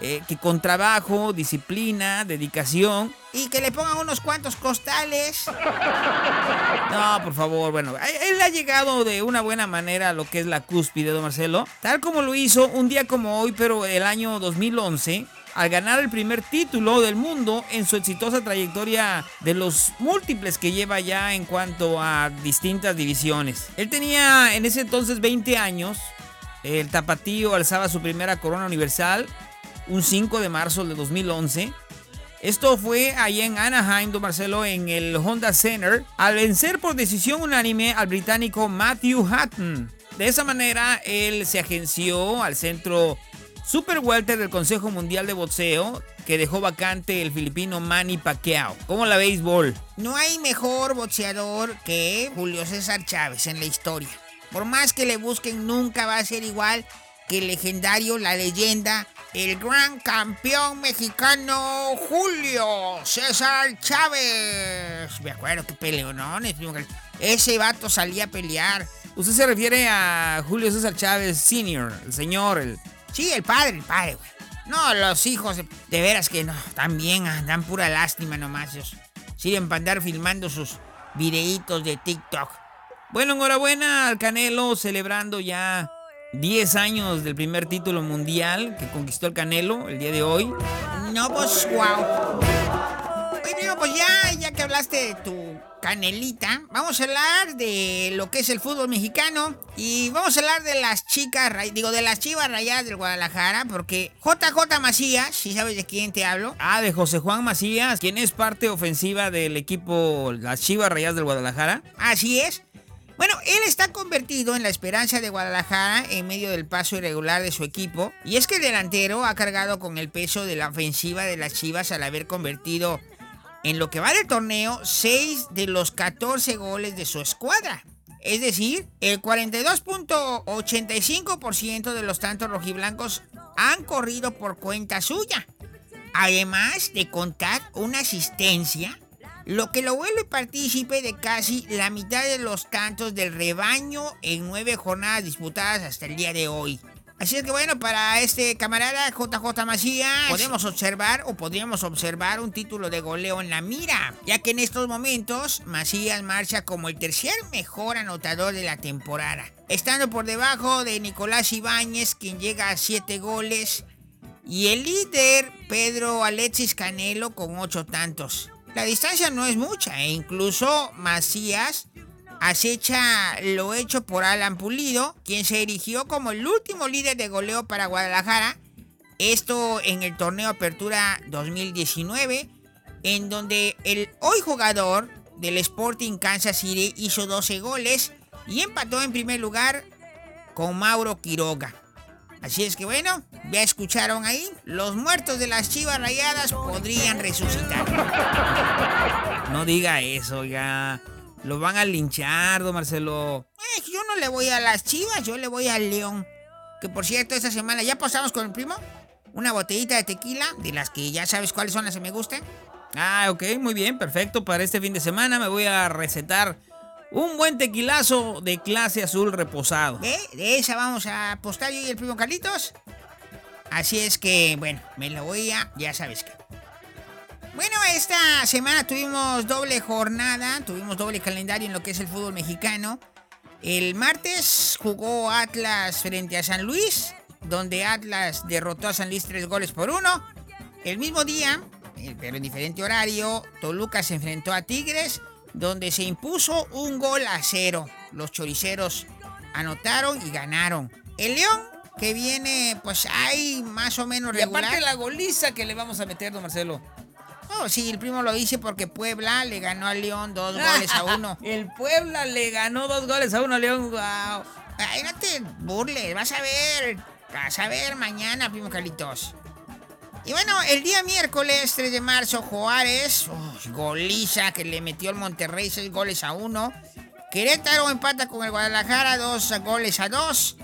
que con trabajo, disciplina, dedicación... Y que le pongan unos cuantos costales. No, por favor, bueno, él ha llegado de una buena manera a lo que es la cúspide, don Marcelo. Tal como lo hizo un día como hoy, pero el año 2011... al ganar el primer título del mundo en su exitosa trayectoria de los múltiples que lleva ya en cuanto a distintas divisiones. Él tenía en ese entonces 20 años... el tapatío alzaba su primera corona universal... un 5 de marzo de 2011. Esto fue allá en Anaheim, don Marcelo, en el Honda Center, al vencer por decisión unánime al británico Matthew Hatton. De esa manera, él se agenció al centro Super Welter del Consejo Mundial de Boxeo, que dejó vacante el filipino Manny Pacquiao. ¿Cómo la veis, Bol? No hay mejor boxeador que Julio César Chávez en la historia. Por más que le busquen, nunca va a ser igual que el legendario, la leyenda... el gran campeón mexicano Julio César Chávez. Me acuerdo que peleonones. Ese vato salía a pelear. ¿Usted se refiere a Julio César Chávez Senior, el señor? Sí, el padre, güey. No, los hijos, de veras que no, también dan pura lástima nomás. Siguen para andar filmando sus videitos de TikTok. Bueno, enhorabuena al Canelo, celebrando ya 10 años del primer título mundial que conquistó el Canelo el día de hoy. No, pues, wow. Bueno, pues ya que hablaste de tu Canelita, vamos a hablar de lo que es el fútbol mexicano y vamos a hablar de las Chivas Rayadas del Guadalajara, porque JJ Macías, si sabes de quién te hablo. Ah, de José Juan Macías, quien es parte ofensiva del equipo las Chivas Rayadas del Guadalajara. Así es. Bueno, él está convertido en la esperanza de Guadalajara en medio del paso irregular de su equipo. Y es que el delantero ha cargado con el peso de la ofensiva de las Chivas al haber convertido, en lo que va del torneo, 6 de los 14 goles de su escuadra. Es decir, el 42.85% de los tantos rojiblancos han corrido por cuenta suya. Además de contar una asistencia, lo que lo vuelve partícipe de casi la mitad de los tantos del rebaño en 9 jornadas disputadas hasta el día de hoy. Así es que bueno, para este camarada JJ Macías podríamos observar un título de goleo en la mira, ya que en estos momentos Macías marcha como el tercer mejor anotador de la temporada, estando por debajo de Nicolás Ibáñez, quien llega a 7 goles, y el líder Pedro Alexis Canelo con 8 tantos. La distancia no es mucha e incluso Macías acecha lo hecho por Alan Pulido, quien se erigió como el último líder de goleo para Guadalajara. Esto en el torneo Apertura 2019, en donde el hoy jugador del Sporting Kansas City hizo 12 goles y empató en primer lugar con Mauro Quiroga. Así es que bueno, ya escucharon ahí, los muertos de las Chivas Rayadas podrían resucitar. No diga eso, ya. Lo van a linchar, don Marcelo. Yo no le voy a las Chivas, yo le voy al León. Que por cierto, esta semana ya pasamos con el primo una botellita de tequila, de las que ya sabes cuáles son las que me gustan. Ah, ok, muy bien, perfecto. Para este fin de semana me voy a recetar un buen tequilazo de clase azul reposado. De esa vamos a apostar yo y el primo Carlitos. Así es que, bueno, me la voy a... ya sabes qué. Bueno, esta semana tuvimos doble jornada, tuvimos doble calendario en lo que es el fútbol mexicano. El martes jugó Atlas frente a San Luis, donde Atlas derrotó a San Luis 3-1. El mismo día, pero en diferente horario, Toluca se enfrentó a Tigres, donde se impuso 1-0. Los choriceros anotaron y ganaron. El León, que viene, pues hay más o menos regular. Y aparte la goliza que le vamos a meter, don Marcelo. No, sí, el primo lo dice porque Puebla le ganó a León 2-1. El Puebla le ganó 2-1 a León, wow. Ay, no te burles, vas a ver mañana, primo Carlitos. Y bueno, el día miércoles 3 de marzo, Juárez, goliza que le metió el Monterrey 6-1. Querétaro empata con el Guadalajara 2-2.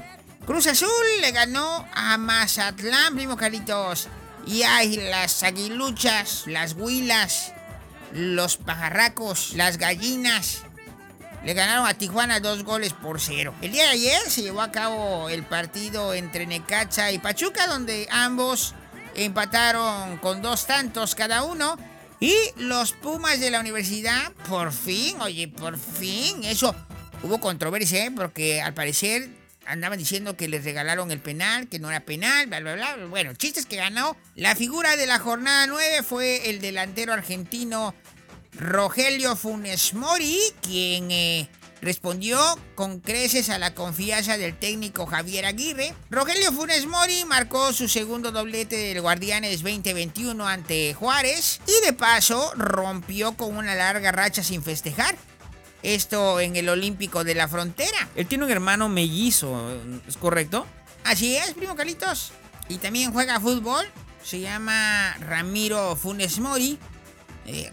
Cruz Azul le ganó a Mazatlán, primo Carlitos. Y hay las aguiluchas, las huilas, los pajarracos, las gallinas. Le ganaron a Tijuana 2-0. El día de ayer se llevó a cabo el partido entre Necaxa y Pachuca, donde ambos empataron con 2 tantos cada uno. Y los Pumas de la universidad, por fin. Eso hubo controversia, porque al parecer andaban diciendo que les regalaron el penal, que no era penal, bla, bla, bla. Bueno, el chiste es que ganó. La figura de la jornada 9 fue el delantero argentino Rogelio Funes Mori, quien respondió con creces a la confianza del técnico Javier Aguirre. Rogelio Funes Mori marcó su segundo doblete del Guardianes 2021 ante Juárez y de paso rompió con una larga racha sin festejar. Esto en el Olímpico de la Frontera. Él tiene un hermano mellizo, ¿es correcto? Así es, primo Carlitos. Y también juega fútbol. Se llama Ramiro Funes Mori.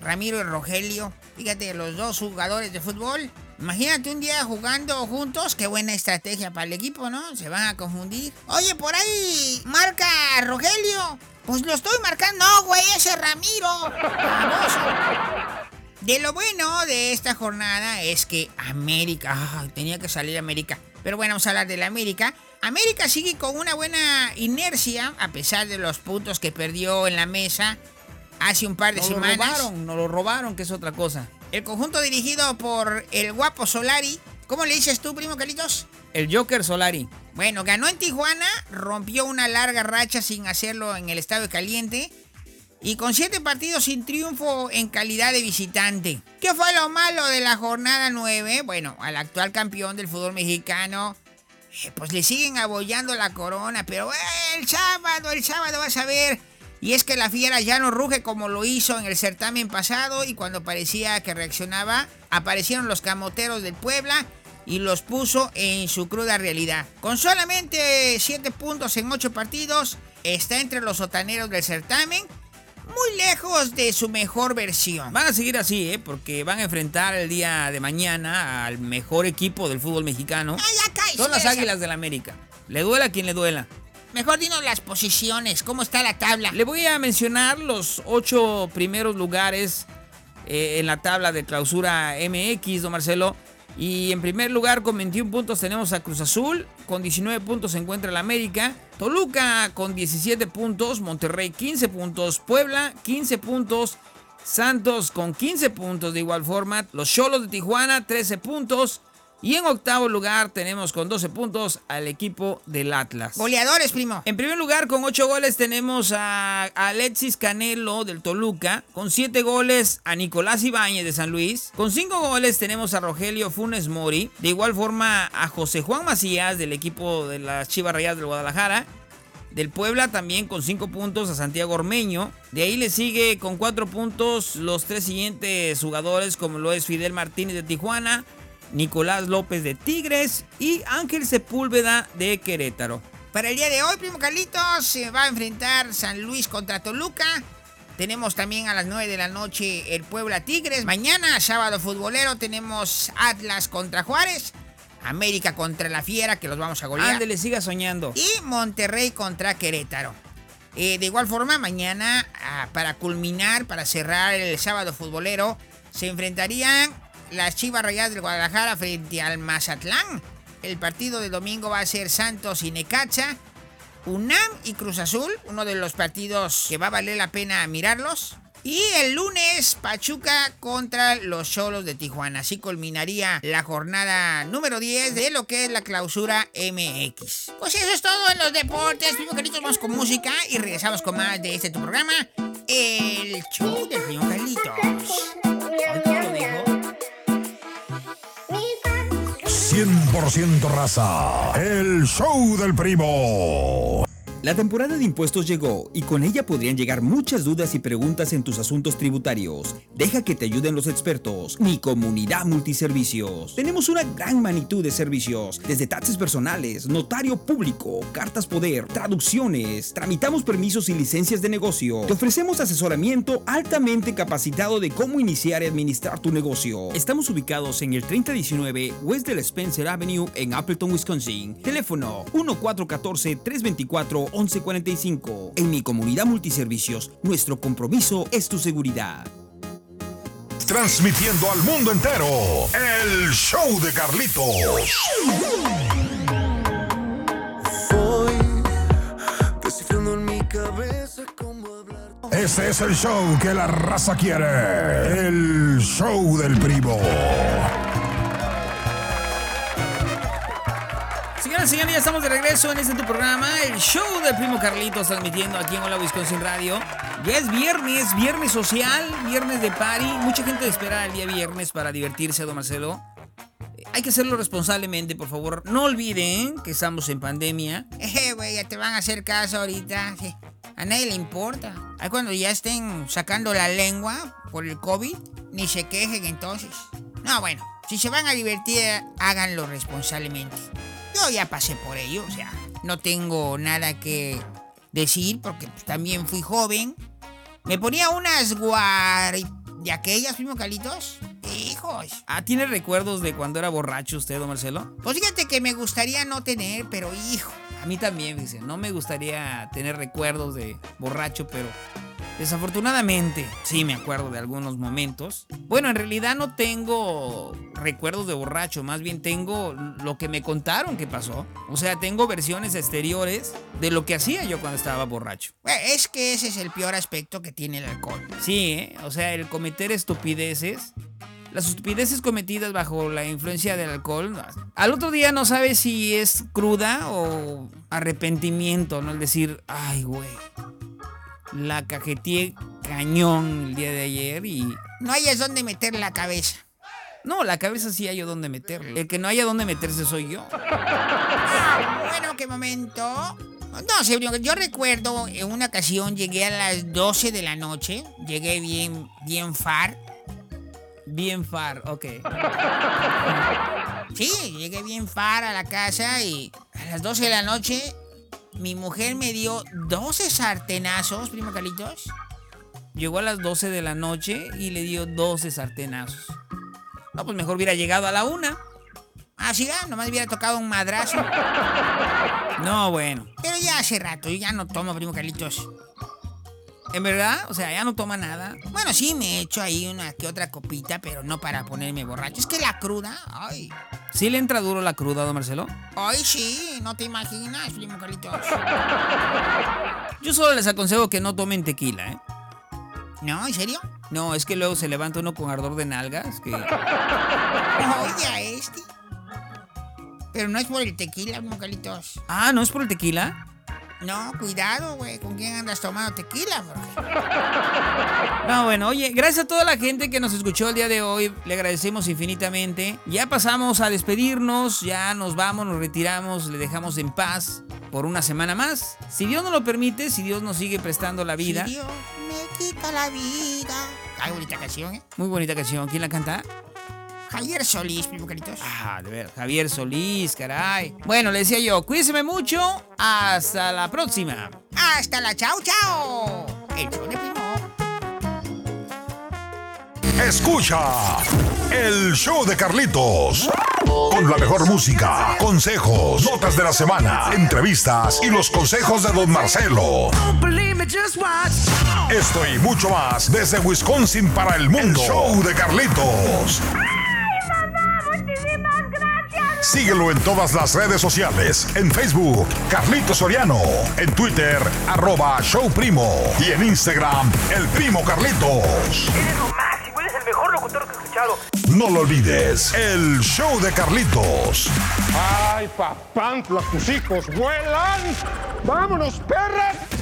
Ramiro y Rogelio. Fíjate, los dos jugadores de fútbol. Imagínate un día jugando juntos, qué buena estrategia para el equipo, ¿no? Se van a confundir. Oye, por ahí marca Rogelio. Pues lo estoy marcando, no, güey, ese Ramiro. Famoso. De lo bueno de esta jornada es que América, tenía que salir América. Pero bueno, vamos a hablar de la América. América sigue con una buena inercia, a pesar de los puntos que perdió en la mesa hace un par de semanas. Nos lo robaron, que es otra cosa. El conjunto dirigido por el guapo Solari. ¿Cómo le dices tú, primo Carlitos? El Joker Solari. Bueno, ganó en Tijuana, rompió una larga racha sin hacerlo en el Estadio Caliente. Y con 7 partidos sin triunfo en calidad de visitante. ¿Qué fue lo malo de la jornada 9? Bueno, al actual campeón del fútbol mexicano, pues le siguen abollando la corona. Pero el sábado vas a ver. Y es que la fiera ya no ruge como lo hizo en el certamen pasado. Y cuando parecía que reaccionaba, aparecieron los camoteros del Puebla y los puso en su cruda realidad. Con solamente 7 puntos en 8 partidos, está entre los sotaneros del certamen, muy lejos de su mejor versión. Van a seguir así, porque van a enfrentar el día de mañana al mejor equipo del fútbol mexicano. Son las Águilas del América. Le duela a quien le duela. Mejor dinos las posiciones, ¿cómo está la tabla? Le voy a mencionar los 8 primeros lugares en la tabla de clausura MX, don Marcelo. Y en primer lugar con 21 puntos tenemos a Cruz Azul, con 19 puntos se encuentra el América, Toluca con 17 puntos, Monterrey 15 puntos, Puebla 15 puntos, Santos con 15 puntos de igual forma, los Xolos de Tijuana 13 puntos. Y en octavo lugar tenemos con 12 puntos al equipo del Atlas. Goleadores, primo. En primer lugar con 8 goles tenemos a Alexis Canelo del Toluca. Con 7 goles a Nicolás Ibáñez de San Luis. Con 5 goles tenemos a Rogelio Funes Mori. De igual forma a José Juan Macías del equipo de las Chivas Rayadas del Guadalajara. Del Puebla también con 5 puntos a Santiago Ormeño. De ahí le sigue con 4 puntos los 3 siguientes jugadores, como lo es Fidel Martínez de Tijuana, Nicolás López de Tigres y Ángel Sepúlveda de Querétaro. Para el día de hoy, primo Carlitos, se va a enfrentar San Luis contra Toluca. Tenemos también a las 9 de la noche el Puebla Tigres. Mañana, sábado futbolero, tenemos Atlas contra Juárez, América contra la Fiera, que los vamos a golear. Ándale, siga soñando. Y Monterrey contra Querétaro. De igual forma, mañana, para cerrar el sábado futbolero, se enfrentarían las Chivas Rayadas del Guadalajara frente al Mazatlán. El partido de domingo va a ser Santos y Necaxa, UNAM y Cruz Azul, uno de los partidos que va a valer la pena mirarlos. Y el lunes, Pachuca contra los Xolos de Tijuana. Así culminaría la jornada número 10 de lo que es la clausura MX. Pues eso es todo en los deportes. Primo Carlitos, vamos con música y regresamos con más de este tu programa, El Show de Primo Carlitos. 100% raza, el show del primo. La temporada de impuestos llegó y con ella podrían llegar muchas dudas y preguntas en tus asuntos tributarios. Deja que te ayuden los expertos. Mi Comunidad Multiservicios. Tenemos una gran magnitud de servicios, desde taxes personales, notario público, cartas poder, traducciones. Tramitamos permisos y licencias de negocio. Te ofrecemos asesoramiento altamente capacitado de cómo iniciar y administrar tu negocio. Estamos ubicados en el 3019 West del Spencer Avenue en Appleton, Wisconsin. Teléfono 1414-324-1145. En Mi Comunidad Multiservicios, nuestro compromiso es tu seguridad. Transmitiendo al mundo entero, el show de Carlitos. Voy descifrando en mi cabeza cómo hablar. Este es el show que la raza quiere, el show del primo. Señores, ya estamos de regreso en este tu programa, El Show del Primo Carlitos, transmitiendo aquí en Hola Wisconsin Radio. Ya es viernes social, viernes de party. Mucha gente espera el día viernes para divertirse, don Marcelo. Hay que hacerlo responsablemente, por favor. No olviden que estamos en pandemia. Güey, ya te van a hacer caso ahorita. A nadie le importa. Ahí cuando ya estén sacando la lengua por el COVID, ni se quejen entonces. No, bueno, si se van a divertir, háganlo responsablemente. Yo ya pasé por ello, o sea, no tengo nada que decir porque también fui joven. Me ponía unas de aquellas, primo Carlitos. Hijo, hijos. Ah, ¿tiene recuerdos de cuando era borracho usted, don Marcelo? Pues fíjate que me gustaría no tener, pero hijo. A mí también, fíjese, no me gustaría tener recuerdos de borracho, pero... desafortunadamente, sí me acuerdo de algunos momentos. Bueno, en realidad no tengo recuerdos de borracho, más bien tengo lo que me contaron que pasó. O sea, tengo versiones exteriores de lo que hacía yo cuando estaba borracho. Es que ese es el peor aspecto que tiene el alcohol. Sí, o sea, el cometer estupideces... Las estupideces cometidas bajo la influencia del alcohol, al otro día no sabes si es cruda o arrepentimiento, ¿no? El decir, ay, güey, la cajeteé cañón el día de ayer y... no hayas dónde meter la cabeza. No, la cabeza sí hay dónde meterla. El que no haya dónde meterse soy yo. Bueno, qué momento... No sé, yo recuerdo en una ocasión llegué a las 12 de la noche, llegué bien far, ok. Sí, llegué bien far a la casa y a las 12 de la noche mi mujer me dio 12 sartenazos, primo Carlitos. Llegó a las 12 de la noche y le dio 12 sartenazos. No, pues mejor hubiera llegado a la 1. Ah, sí, nomás hubiera tocado un madrazo. No, bueno. Pero ya hace rato, yo ya no tomo, primo Carlitos. ¿En verdad? O sea, ya no toma nada. Bueno, sí, me echo ahí una que otra copita, pero no para ponerme borracho. Es que la cruda, ay. ¿Sí le entra duro la cruda, don Marcelo? Ay, sí, no te imaginas, primo Carlitos. Yo solo les aconsejo que no tomen tequila, ¿eh? ¿No? ¿En serio? No, es que luego se levanta uno con ardor de nalgas, que... Oye, a este. Pero no es por el tequila, primo Carlitos. Ah, ¿no es por el tequila? No, cuidado, güey, ¿con quién andas tomando tequila, bro? No, bueno, oye, gracias a toda la gente que nos escuchó el día de hoy. Le agradecemos infinitamente. Ya pasamos a despedirnos, ya nos vamos, nos retiramos, le dejamos en paz por una semana más. Si Dios nos lo permite, si Dios nos sigue prestando la vida. Si Dios me quita la vida. Ay, bonita canción, ¿eh? Muy bonita canción. ¿Quién la canta? Javier Solís, primo Carlitos. Ah, de ver, Javier Solís, caray. Bueno, le decía yo, cuídense mucho. Hasta la próxima. Hasta la chao, chao. El show de Primo. Escucha el show de Carlitos. Con la mejor música, consejos, notas de la semana, entrevistas y los consejos de don Marcelo. Esto y mucho más desde Wisconsin para el mundo. El show de Carlitos. Síguelo en todas las redes sociales. En Facebook, Carlitos Soriano. En Twitter, @showprimo. Y en Instagram, El Primo Carlitos. Eres lo máximo, eres el mejor locutor que he escuchado. No lo olvides, el show de Carlitos. ¡Ay, papantla, tus hijos vuelan! ¡Vámonos, perras!